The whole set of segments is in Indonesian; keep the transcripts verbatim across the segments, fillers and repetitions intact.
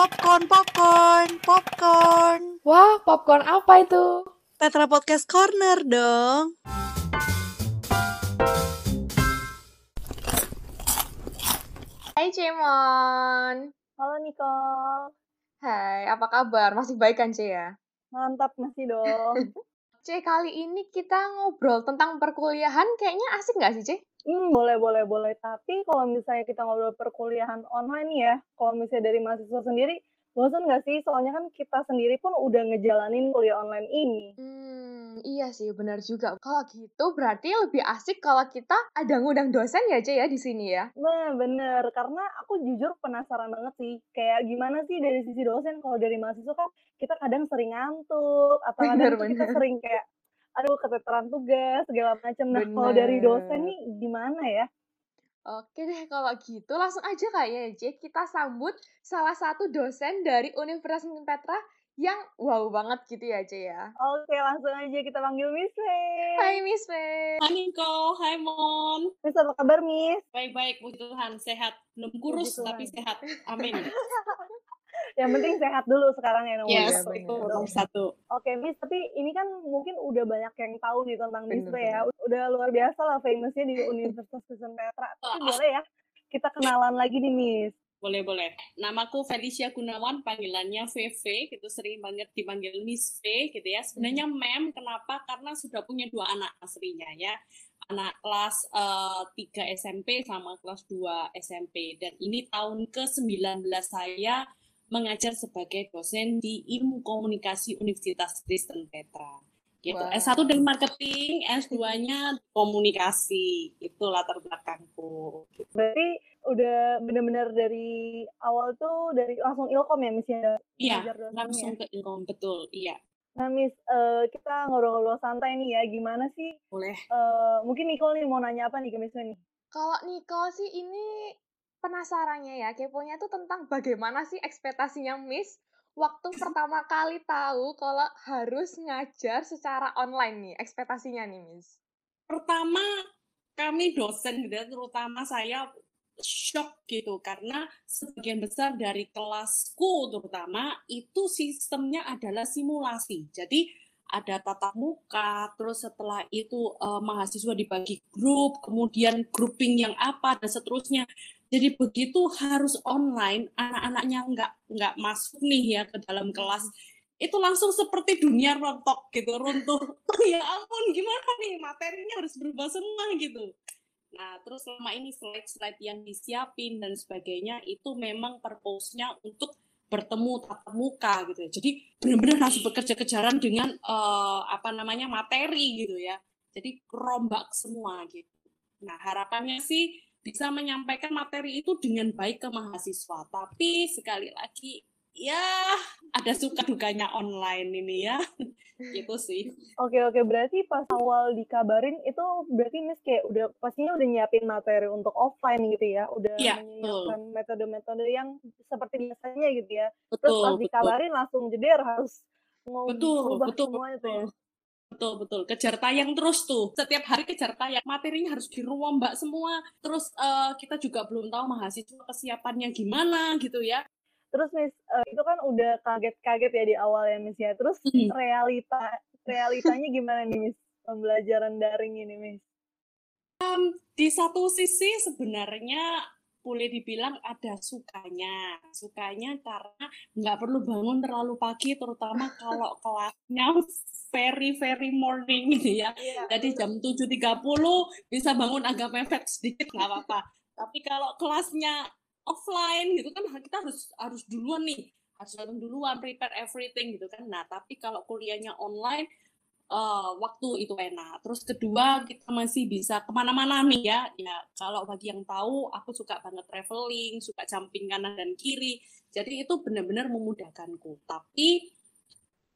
Popcorn, popcorn, popcorn. Wah, popcorn apa itu? Tetra Podcast Corner dong. Hai Cemon. Halo Nicole. Hai, apa kabar? Masih baik kan Ce ya? Mantap, masih dong. Ce, kali ini kita ngobrol tentang perkuliahan. Kayaknya asik nggak sih Ce? Hmm, boleh, boleh, boleh. Tapi kalau misalnya kita ngobrol perkuliahan online ya, kalau misalnya dari mahasiswa sendiri, bosan nggak sih? Soalnya kan kita sendiri pun udah ngejalanin kuliah online ini. Hmm, iya sih, benar juga. Kalau gitu berarti lebih asik kalau kita ada ngundang dosen ya, Ce, ya di sini ya? Nah, bener. Karena aku jujur penasaran banget sih. Kayak gimana sih dari sisi dosen, kalau dari mahasiswa kan kita kadang sering ngantuk, atau kadang bener, kita bener. sering kayak aduh, keteteran tugas, segala macam. Nah, kalau dari dosen nih gimana ya? Oke deh, kalau gitu langsung aja kayaknya, J. Kita sambut salah satu dosen dari Universitas Kristen Petra yang wow banget gitu ya, J. Ya. Oke, langsung aja kita panggil Miss Faye. Hai, Miss Faye. Hai, Nicole. Hai, Mon. Miss, apa kabar, Miss? Baik-baik, puji Tuhan. Sehat. Belum kurus, tapi sehat. Amin. Yang penting sehat dulu sekarang ya, nomor yes, ya, itu nomor satu. Oke, Miss, tapi ini kan mungkin udah banyak yang tahu nih tentang Miss ya. Udah luar biasa lah famousnya di Universitas Kristen Petra. Tapi boleh ya, kita kenalan lagi nih, Miss. Boleh, boleh. Namaku Felicia Gunawan, panggilannya V V, gitu, sering banget dipanggil Miss V, gitu ya. Sebenarnya hmm. mem, kenapa? Karena sudah punya dua anak aslinya ya. Anak kelas uh, tiga S M P sama kelas dua S M P. Dan ini tahun ke sembilan belas saya mengajar sebagai dosen di Ilmu Komunikasi Universitas Kristen Petra. Gitu. Wow. S satu dari marketing, S dua-nya komunikasi. Itu latar belakangku. Gitu. Berarti udah benar-benar dari awal tuh dari langsung ilkom ya, Miss? Iya, langsung ke ilkom, betul. Iya. Nah, Miss, uh, kita ngobrol-ngobrol santai nih ya. Gimana sih? Boleh. Uh, mungkin Nicole nih mau nanya apa nih ke Miss nih? Kalau Nicole sih ini penasarannya ya, keponya tuh tentang bagaimana sih ekspektasinya Miss waktu pertama kali tahu kalau harus ngajar secara online nih, ekspektasinya nih Miss. Pertama kami dosen gitu, terutama saya shock gitu karena sebagian besar dari kelasku terutama itu sistemnya adalah simulasi. Jadi ada tatap muka, terus setelah itu eh, mahasiswa dibagi grup, kemudian grouping yang apa dan seterusnya. Jadi begitu harus online, anak-anaknya nggak nggak masuk nih ya ke dalam kelas, itu langsung seperti dunia rontok gitu, runtuh. Ya ampun, gimana nih materinya harus berubah semua gitu. Nah terus selama ini slide-slide yang disiapin dan sebagainya itu memang purpose-nya untuk bertemu tatap muka gitu. Jadi benar-benar harus bekerja-kejaran dengan uh, apa namanya materi gitu ya. Jadi rombak semua gitu. Nah harapannya sih bisa menyampaikan materi itu dengan baik ke mahasiswa. Tapi sekali lagi, ya ada suka dukanya online ini ya. Gitu sih. Oke, oke. Berarti pas awal dikabarin itu berarti Miss kayak udah pastinya udah nyiapin materi untuk offline gitu ya. Udah ya, menyiapkan betul. Metode-metode yang seperti biasanya gitu ya. Betul, terus pas dikabarin betul. Langsung jeder harus ngubah semuanya tuh ya. Betul, betul. Kejar tayang terus tuh. Setiap hari kejar tayang. Materinya harus dirombak semua. Terus uh, kita juga belum tahu mahasiswa kesiapannya gimana gitu ya. Terus Miss, uh, itu kan udah kaget-kaget ya di awal ya Miss ya. Terus hmm. realita realitanya gimana nih Miss? Pembelajaran daring ini Miss? Um, di satu sisi sebenarnya boleh dibilang ada sukanya, sukanya karena nggak perlu bangun terlalu pagi, terutama kalau kelasnya very very morning gitu ya. Iya, jadi jam tujuh tiga puluh bisa bangun agak mepet sedikit nggak apa-apa. Tapi kalau kelasnya offline gitu kan kita harus harus duluan nih, harus datang duluan, prepare everything gitu kan. Nah tapi kalau kuliahnya online Uh, waktu itu enak. Terus kedua kita masih bisa kemana-mana nih ya. Ya kalau bagi yang tahu, aku suka banget traveling, suka jumping kanan dan kiri. Jadi itu benar-benar memudahkanku. Tapi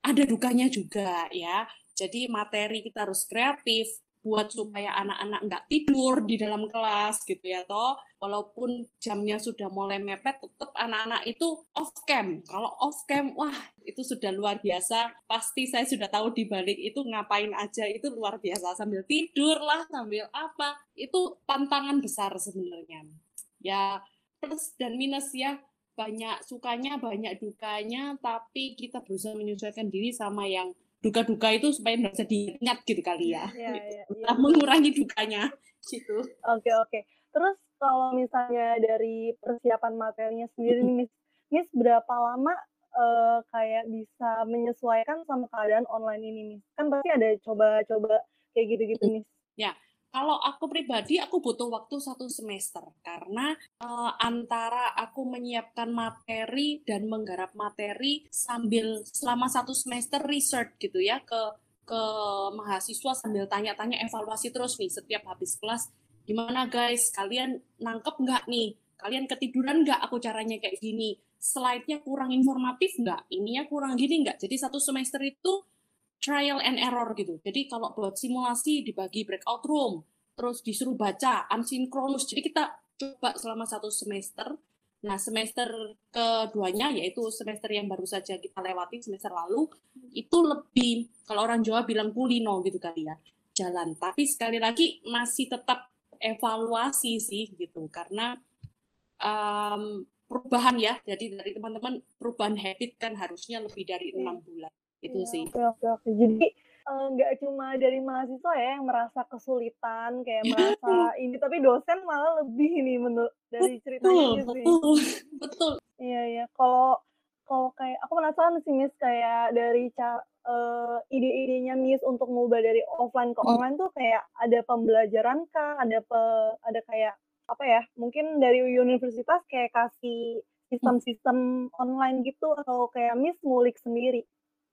ada dukanya juga ya. Jadi materi kita harus kreatif buat supaya anak-anak nggak tidur di dalam kelas gitu ya toh. Walaupun jamnya sudah mulai mepet, tetap anak-anak itu off cam. Kalau off cam, wah itu sudah luar biasa, pasti saya sudah tahu di balik itu ngapain aja, itu luar biasa, sambil tidur lah, sambil apa, itu tantangan besar sebenarnya. Ya plus dan minus ya, banyak sukanya, banyak dukanya, tapi kita berusaha menyesuaikan diri sama yang duka-duka itu supaya nggak bisa diingat gitu kali ya. Ya, ya, ya. Mengurangi dukanya gitu. Oke, oke. Terus kalau misalnya dari persiapan materinya sendiri nih, Miss, Miss berapa lama uh, kayak bisa menyesuaikan sama keadaan online ini, Miss? Kan pasti ada coba-coba kayak gitu-gitu, Miss. Ya, kalau aku pribadi aku butuh waktu satu semester karena uh, antara aku menyiapkan materi dan menggarap materi sambil selama satu semester research gitu ya ke ke mahasiswa sambil tanya-tanya evaluasi terus nih setiap habis kelas. Gimana guys, kalian nangkep nggak nih? Kalian ketiduran nggak aku caranya kayak gini? Slide-nya kurang informatif nggak? Ininya kurang gini nggak? Jadi satu semester itu trial and error gitu. Jadi kalau buat simulasi dibagi breakout room, terus disuruh baca, asinkronus. Jadi kita coba selama satu semester. Nah semester keduanya, yaitu semester yang baru saja kita lewati semester lalu, itu lebih, kalau orang Jawa bilang kulino gitu kali ya, jalan. Tapi sekali lagi masih tetap evaluasi sih gitu karena um, perubahan ya, jadi dari teman-teman perubahan habit kan harusnya lebih dari enam bulan itu ya, sih. Oke, oke, oke. Jadi nggak uh, cuma dari mahasiswa ya yang merasa kesulitan kayak merasa ini, tapi dosen malah lebih nih menurut dari ceritanya betul, sih. Betul, betul. Iya ya. Kalau kalau kayak aku penasaran sih Miss kayak dari cara Uh, ide-idenya Miss untuk mengubah dari offline ke online tuh kayak ada pembelajaran kah, ada pe, ada kayak apa ya, mungkin dari universitas kayak kasih sistem-sistem online gitu atau kayak Miss ngulik sendiri?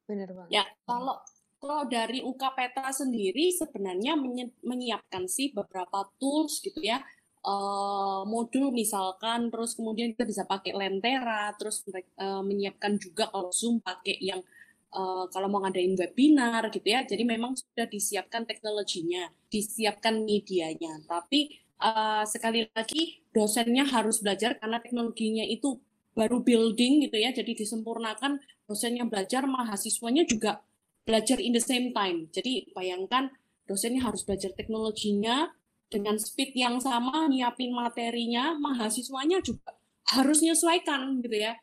Bener banget. Ya, kalau kalau dari U K Petra sendiri sebenarnya menyiapkan sih beberapa tools gitu ya, uh, modul misalkan, terus kemudian kita bisa pakai Lentera, terus uh, menyiapkan juga kalau Zoom pakai yang Uh, kalau mau ngadain webinar gitu ya, jadi memang sudah disiapkan teknologinya, disiapkan medianya. Tapi uh, sekali lagi dosennya harus belajar karena teknologinya itu baru building gitu ya, jadi disempurnakan, dosennya belajar, mahasiswanya juga belajar in the same time. Jadi bayangkan dosennya harus belajar teknologinya dengan speed yang sama, nyiapin materinya, mahasiswanya juga harus menyesuaikan gitu ya.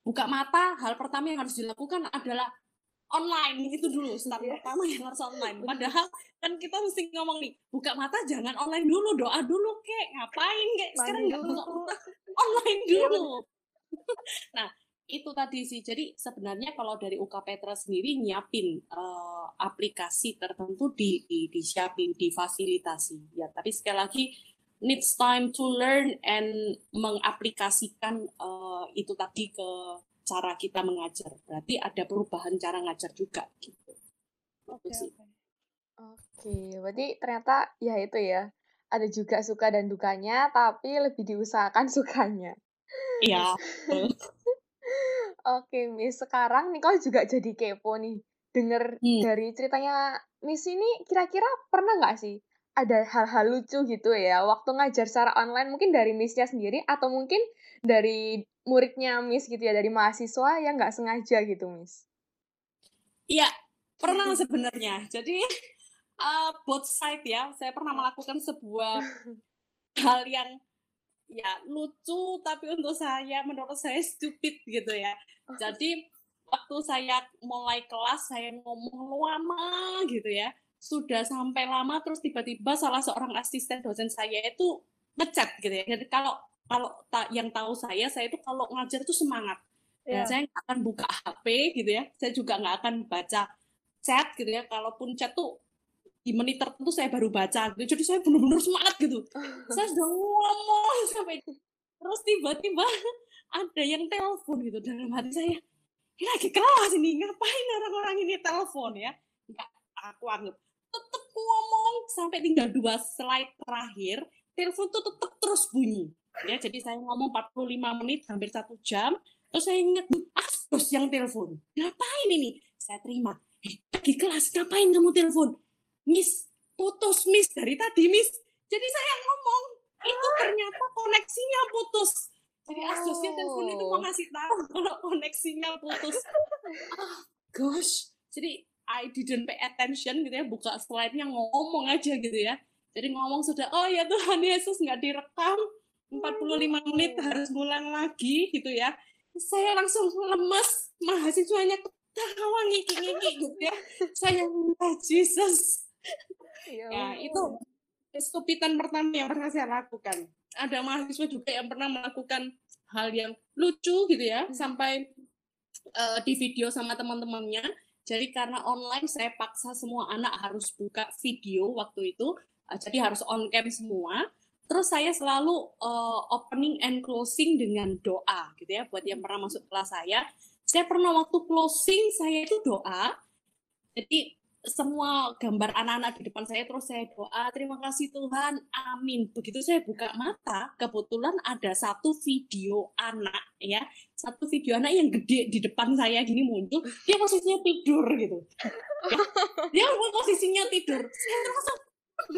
Buka mata, hal pertama yang harus dilakukan adalah online, itu dulu step pertama yang harus online. Padahal kan kita mesti ngomong nih, buka mata jangan online dulu, doa dulu kek, ngapain kek, sekarang nggak buka mata, online dulu. Nah itu tadi sih, jadi sebenarnya kalau dari U K Petra sendiri nyiapin uh, aplikasi tertentu di, di disiapin, difasilitasi ya, tapi sekali lagi needs time to learn and mengaplikasikan uh, itu tadi ke cara kita mengajar. Berarti ada perubahan cara ngajar juga gitu. Oke. Okay, Oke, okay. okay, berarti ternyata ya itu ya. Ada juga suka dan dukanya, tapi lebih diusahakan sukanya. Iya. Oke, okay, Miss, sekarang Nicole juga jadi kepo nih. Dengar hmm. dari ceritanya Miss ini kira-kira pernah enggak sih ada hal-hal lucu gitu ya waktu ngajar secara online, mungkin dari Miss-nya sendiri atau mungkin dari muridnya Miss gitu ya, dari mahasiswa yang nggak sengaja gitu, Miss? Iya, pernah sebenarnya. Jadi, uh, both side ya. Saya pernah melakukan sebuah hal yang ya lucu, tapi untuk saya, menurut saya stupid gitu ya. Jadi, waktu saya mulai kelas, saya ngomong lama gitu ya. Sudah sampai lama, terus tiba-tiba salah seorang asisten dosen saya itu nge-chat gitu ya. Jadi, kalau kalau ta- yang tahu saya, saya itu kalau ngajar itu semangat. Yeah. Dan saya nggak akan buka H P gitu ya. Saya juga nggak akan baca chat gitu ya. Kalaupun chat tuh di menit tertentu saya baru baca gitu. Jadi saya benar-benar semangat gitu. Saya sudah ngomong sampai terus tiba-tiba ada yang telepon gitu. Dalam hati saya, ini lagi kelas ini, ngapain orang-orang ini telepon ya? Nggak, aku anggap. Tetap ngomong sampai tinggal dua slide terakhir, telepon tuh tetap terus bunyi. Ya, jadi saya ngomong empat puluh lima menit, hampir satu jam, terus saya ingat, asbos yang telepon, ngapain ini? Saya terima, eh, lagi kelas, ngapain kamu telepon? Miss, putus Miss, dari tadi Miss. Jadi saya ngomong, itu ternyata koneksinya putus. Jadi asbosnya telepon itu mau ngasih tahu kalau koneksinya putus. Oh, gosh, jadi I didn't pay attention gitu ya, buka slide-nya ngomong aja gitu ya. Jadi ngomong sudah, oh ya Tuhan Yesus, nggak direkam. empat puluh lima menit harus ngulang lagi gitu ya. Saya langsung lemes, mahasiswanya ketawa ngiki-ngiki gitu ya. Saya minta Jesus. Ya, itu kestupidan pertama yang pernah saya lakukan. Ada mahasiswa juga yang pernah melakukan hal yang lucu gitu ya, sampai uh, di video sama teman-temannya. Jadi karena online saya paksa semua anak harus buka video waktu itu, uh, jadi harus on cam semua. Terus saya selalu uh, opening and closing dengan doa gitu ya, buat yang pernah masuk kelas saya. Saya pernah waktu closing saya itu doa. Jadi semua gambar anak-anak di depan saya, terus saya doa, terima kasih Tuhan, amin. Begitu saya buka mata, kebetulan ada satu video anak ya, satu video anak yang gede di depan saya gini muncul, dia posisinya tidur gitu. Ya, dia posisinya tidur. Saya langsung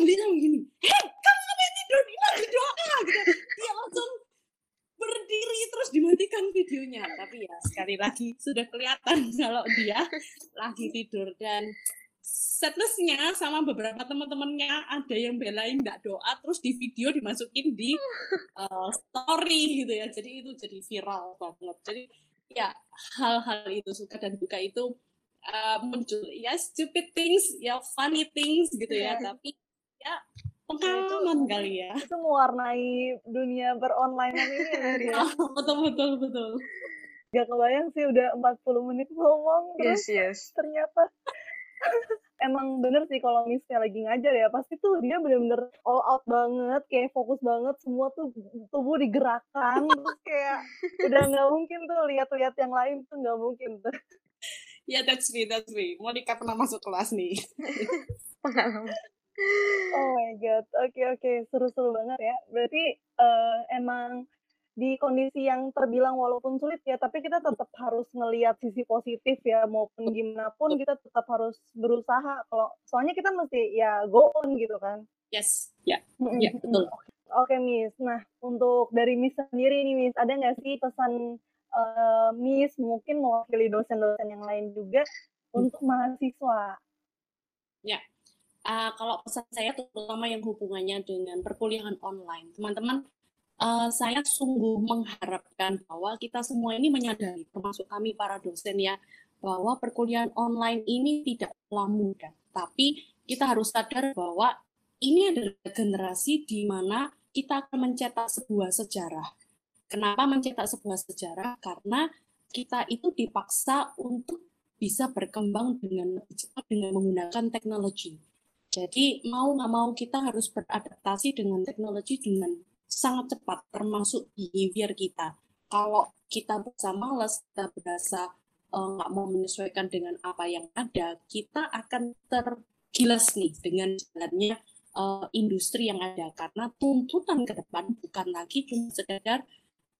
bilang gini, hei, kamu tidur, ini lagi doa gitu. Dia langsung berdiri terus dimatikan videonya. Tapi ya sekali lagi sudah kelihatan kalau dia lagi tidur. Dan seterusnya sama beberapa teman-temannya ada yang belain nggak doa, terus di video dimasukin di uh, story gitu ya. Jadi itu jadi viral banget. Jadi ya hal-hal itu, suka dan duka itu uh, muncul. Ya stupid things, ya funny things gitu ya. Tapi ya pengalaman kali ya. Itu mewarnai dunia beronline ini ya. Oh, betul betul betul. Gak kebayang sih udah empat puluh menit ngomong terus. Yes, yes. Ternyata emang bener sih kalau misalnya lagi ngajar ya pasti tuh dia bener-bener all out banget, kayak fokus banget, semua tuh tubuh digerakkan terus kayak udah nggak mungkin tuh lihat-lihat yang lain tuh nggak mungkin tuh. Ya yeah, that's me, that's me. Monica pernah masuk kelas nih. Pengalaman. Oh my god, oke okay, oke okay. Seru-seru banget ya. Berarti uh, emang di kondisi yang terbilang walaupun sulit ya, tapi kita tetap harus ngelihat sisi positif ya, maupun gimana pun kita tetap harus berusaha. Kalau soalnya kita mesti ya go on gitu kan. Yes, ya, yeah. yeah, betul. Oke okay, Miss, nah untuk dari Miss sendiri nih Miss, ada nggak sih pesan uh, Miss mungkin mewakili dosen-dosen yang lain juga untuk mahasiswa? Ya. Yeah. Uh, kalau pesan saya terutama yang hubungannya dengan perkuliahan online, teman-teman, uh, saya sungguh mengharapkan bahwa kita semua ini menyadari, termasuk kami para dosen ya, bahwa perkuliahan online ini tidaklah mudah. Tapi kita harus sadar bahwa ini adalah generasi di mana kita akan mencetak sebuah sejarah. Kenapa mencetak sebuah sejarah? Karena kita itu dipaksa untuk bisa berkembang dengan cepat dengan menggunakan teknologi. Jadi mau nggak mau kita harus beradaptasi dengan teknologi dengan sangat cepat, termasuk behavior kita. Kalau kita berasa malas, kita berasa nggak uh, mau menyesuaikan dengan apa yang ada, kita akan tergilas nih dengan jalannya uh, industri yang ada. Karena tuntutan ke depan bukan lagi cuma sekedar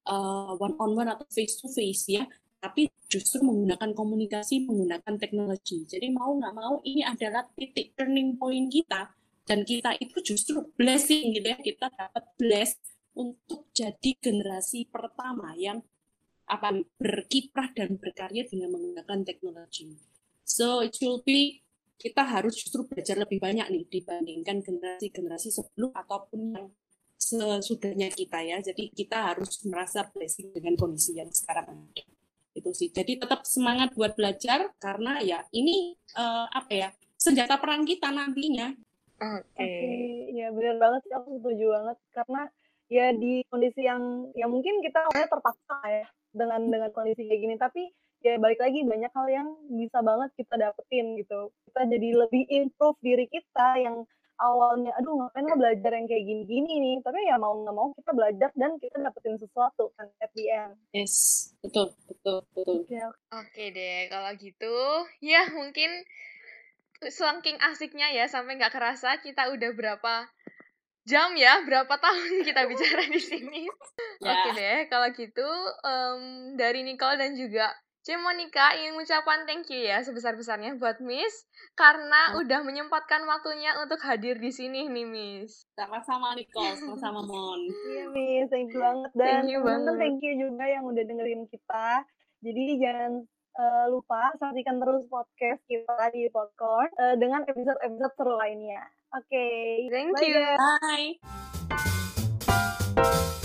uh, one on one atau face to face ya, tapi justru menggunakan komunikasi, menggunakan teknologi. Jadi mau nggak mau ini adalah titik turning point kita, dan kita itu justru blessing gitu ya, kita dapat bless untuk jadi generasi pertama yang apa berkiprah dan berkarya dengan menggunakan teknologi. So it should be kita harus justru belajar lebih banyak nih dibandingkan generasi-generasi sebelum ataupun yang sesudahnya kita ya. Jadi kita harus merasa blessing dengan kondisi yang sekarang ada. Itu sih. Jadi tetap semangat buat belajar karena ya ini uh, apa ya senjata perang kita nantinya. Oke. Okay. Ya benar banget sih, aku setuju banget karena ya di kondisi yang ya mungkin kita awalnya terpaksa ya dengan dengan kondisi kayak gini, tapi ya balik lagi banyak hal yang bisa banget kita dapetin gitu. Kita jadi lebih improve diri kita yang awalnya aduh ngapain lo belajar yang kayak gini-gini nih, tapi ya mau nggak mau kita belajar dan kita dapetin sesuatu kan at the end. Yes, betul, betul, betul. Oke okay. okay deh, kalau gitu ya mungkin saking asiknya ya sampai nggak kerasa kita udah berapa jam ya, berapa tahun kita bicara di sini. Yeah. Oke okay deh, kalau gitu um, dari Nicole dan juga Cik Monica ingin mengucapkan thank you ya sebesar-besarnya buat Miss karena udah menyempatkan waktunya untuk hadir di sini nih Miss. Sama-sama Nicole, sama-sama Mon. Iya Miss, thank you banget dan teman-teman thank you juga yang udah dengerin kita. Jadi jangan uh, lupa saksikan terus podcast kita di Popcorn uh, dengan episode-episode seru lainnya. Oke, okay, thank bye you. Guys. Bye.